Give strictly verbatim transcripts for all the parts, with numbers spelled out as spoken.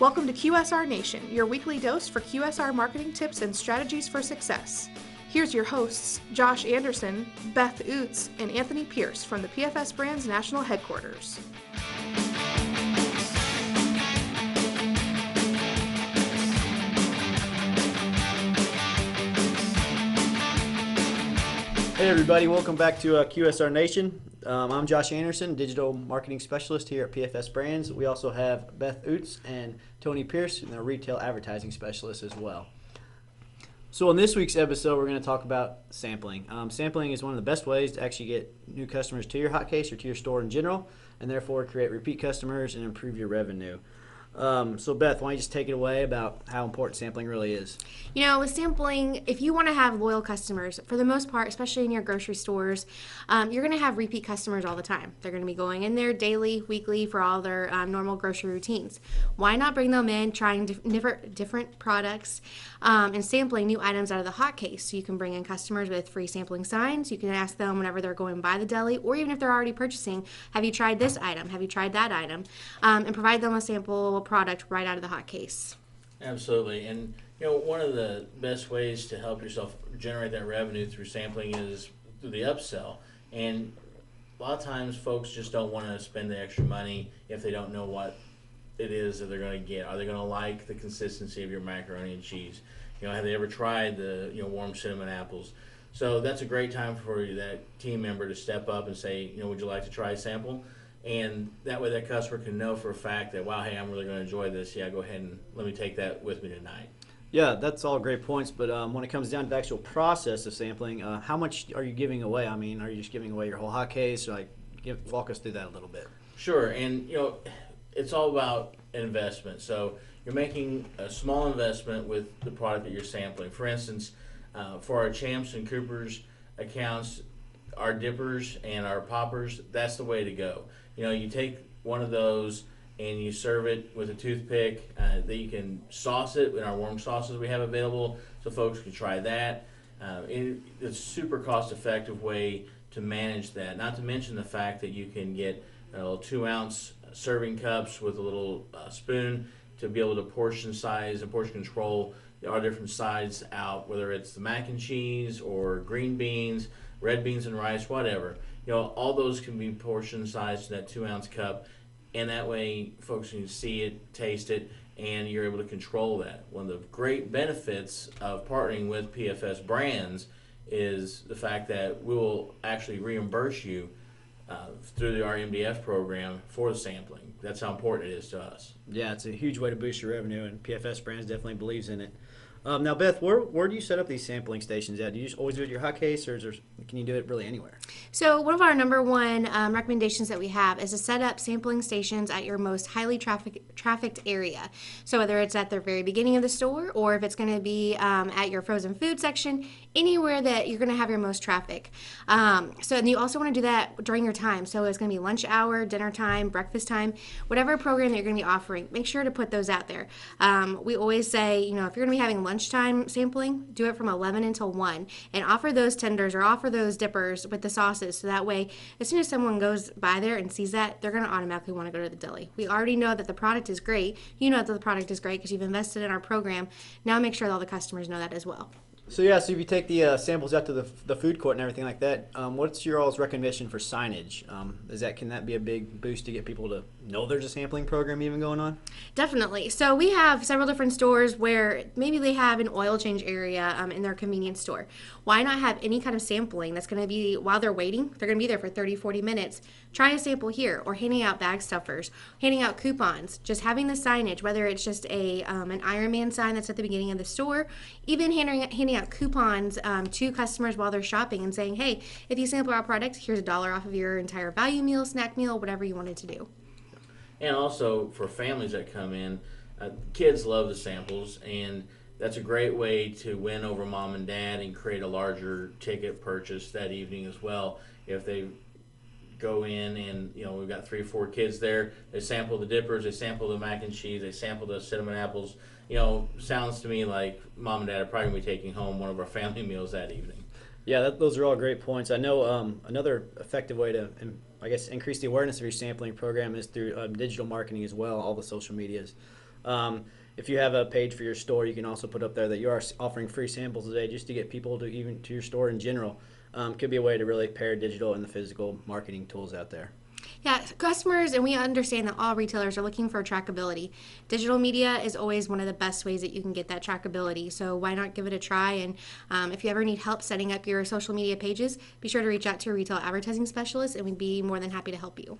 Welcome to Q S R Nation, your weekly dose for Q S R marketing tips and strategies for success. Here's your hosts, Josh Anderson, Beth Utz, and Anthony Pierce from the P F S Brands National Headquarters. Hey everybody, welcome back to uh, Q S R Nation. Um, I'm Josh Anderson, Digital Marketing Specialist here at P F S Brands. We also have Beth Utz and Tony Pierce, and they're Retail Advertising Specialists as well. So in this week's episode, we're going to talk about sampling. Um, sampling is one of the best ways to actually get new customers to your hotcase or to your store in general, and therefore create repeat customers and improve your revenue. Um, so Beth, why don't you just take it away about how important sampling really is? You know, with sampling, if you want to have loyal customers, for the most part, especially in your grocery stores, um, you're going to have repeat customers all the time. They're going to be going in there daily, weekly for all their um, normal grocery routines. Why not bring them in, trying different different products um, and sampling new items out of the hot case? So you can bring in customers with free sampling signs. You can ask them whenever they're going by the deli, or even if they're already purchasing, have you tried this item? Have you tried that item? Um, and provide them a sample product right out of the hot case. Absolutely. And you know, one of the best ways to help yourself generate that revenue through sampling is through the upsell. And a lot of times folks just don't want to spend the extra money if they don't know what it is that they're going to get. Are they going to like the consistency of your macaroni and cheese? You know, have they ever tried the you know warm cinnamon apples? So that's a great time for that team member to step up and say, you know, would you like to try a sample? And that way that customer can know for a fact that, wow, hey, I'm really going to enjoy this. Yeah, go ahead and let me take that with me tonight. Yeah, that's all great points. But um, when it comes down to the actual process of sampling, uh, how much are you giving away? I mean, are you just giving away your whole hot case? Like, give, walk us through that a little bit. Sure. And, you know, it's all about investment. So you're making a small investment with the product that you're sampling. For instance, uh, for our Champs and Coopers accounts, our dippers and our poppers, that's the way to go. You know, you take one of those and you serve it with a toothpick. Uh, that you can sauce it in our warm sauces we have available, so folks can try that. Uh, it, it's a super cost-effective way to manage that. Not to mention the fact that you can get a little two-ounce serving cups with a little uh, spoon to be able to portion size and portion control our different sides out, whether it's the mac and cheese or green beans, red beans and rice, whatever. You know, all those can be portion sized to that two ounce cup, and that way folks can see it, taste it, and you're able to control that. One of the great benefits of partnering with P F S Brands is the fact that we will actually reimburse you uh, through the R M D F program for the sampling. That's how important it is to us. Yeah, it's a huge way to boost your revenue, and P F S Brands definitely believes in it. Um, now, Beth, where, where do you set up these sampling stations at? Do you just always do it at your hot case, or is there, can you do it really anywhere? So one of our number one um, recommendations that we have is to set up sampling stations at your most highly traffic, trafficked area. So whether it's at the very beginning of the store, or if it's going to be um, at your frozen food section, anywhere that you're going to have your most traffic. Um, so and you also want to do that during your time. So it's going to be lunch hour, dinner time, breakfast time, whatever program that you're going to be offering, make sure to put those out there. Um, we always say, you know, if you're going to be having lunchtime sampling, do it from eleven until one, and offer those tenders or offer those dippers with the sauces, so that way as soon as someone goes by there and sees that, they're going to automatically want to go to the deli. We already know that the product is great. You know that the product is great because you've invested in our program. Now make sure that all the customers know that as well. So yeah, so if you take the uh, samples out to the, the food court and everything like that, um, what's your all's recommendation for signage? Um, is that can that be a big boost to get people to know there's a sampling program even going on? Definitely. So we have several different stores where maybe they have an oil change area um, in their convenience store. Why not have any kind of sampling that's going to be while they're waiting? They're going to be there for thirty, forty minutes. Try a sample here, or handing out bag stuffers, handing out coupons, just having the signage, whether it's just a um, an Ironman sign that's at the beginning of the store, even handing, handing out coupons um, to customers while they're shopping and saying, hey, if you sample our product, here's a dollar off of your entire value meal, snack meal, whatever you wanted to do. And also for families that come in, uh, kids love the samples, and that's a great way to win over mom and dad and create a larger ticket purchase that evening as well. If they go in and, you know, we've got three or four kids there, they sample the dippers, they sample the mac and cheese, they sample the cinnamon apples. You know, sounds to me like mom and dad are probably going to be taking home one of our family meals that evening. Yeah, that, those are all great points. I know um, another effective way to, I guess, increase the awareness of your sampling program is through um, digital marketing as well, all the social medias. Um, if you have a page for your store, you can also put up there that you are offering free samples today just to get people to even to your store in general. Um, could be a way to really pair digital and the physical marketing tools out there. Yeah, customers, and we understand that all retailers are looking for trackability. Digital media is always one of the best ways that you can get that trackability, so why not give it a try? And um, if you ever need help setting up your social media pages, be sure to reach out to a retail advertising specialist, and we'd be more than happy to help you.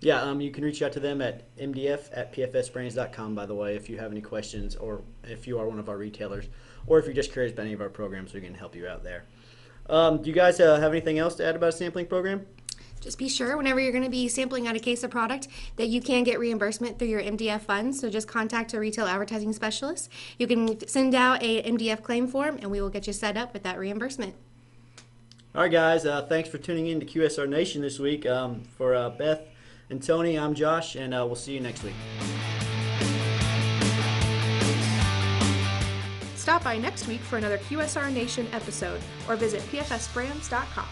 Yeah, um, you can reach out to them at M D F at P F S brands dot com, by the way, if you have any questions or if you are one of our retailers, or if you're just curious about any of our programs, we can help you out there. Um, do you guys uh, have anything else to add about a sampling program? Just be sure whenever you're going to be sampling out a case of product that you can get reimbursement through your M D F funds, so just contact a retail advertising specialist. You can send out a M D F claim form and we will get you set up with that reimbursement. All right, guys, uh, thanks for tuning in to Q S R Nation this week. Um, for uh, Beth and Tony, I'm Josh, and uh, we'll see you next week. Stop by next week for another Q S R Nation episode or visit P F S brands dot com.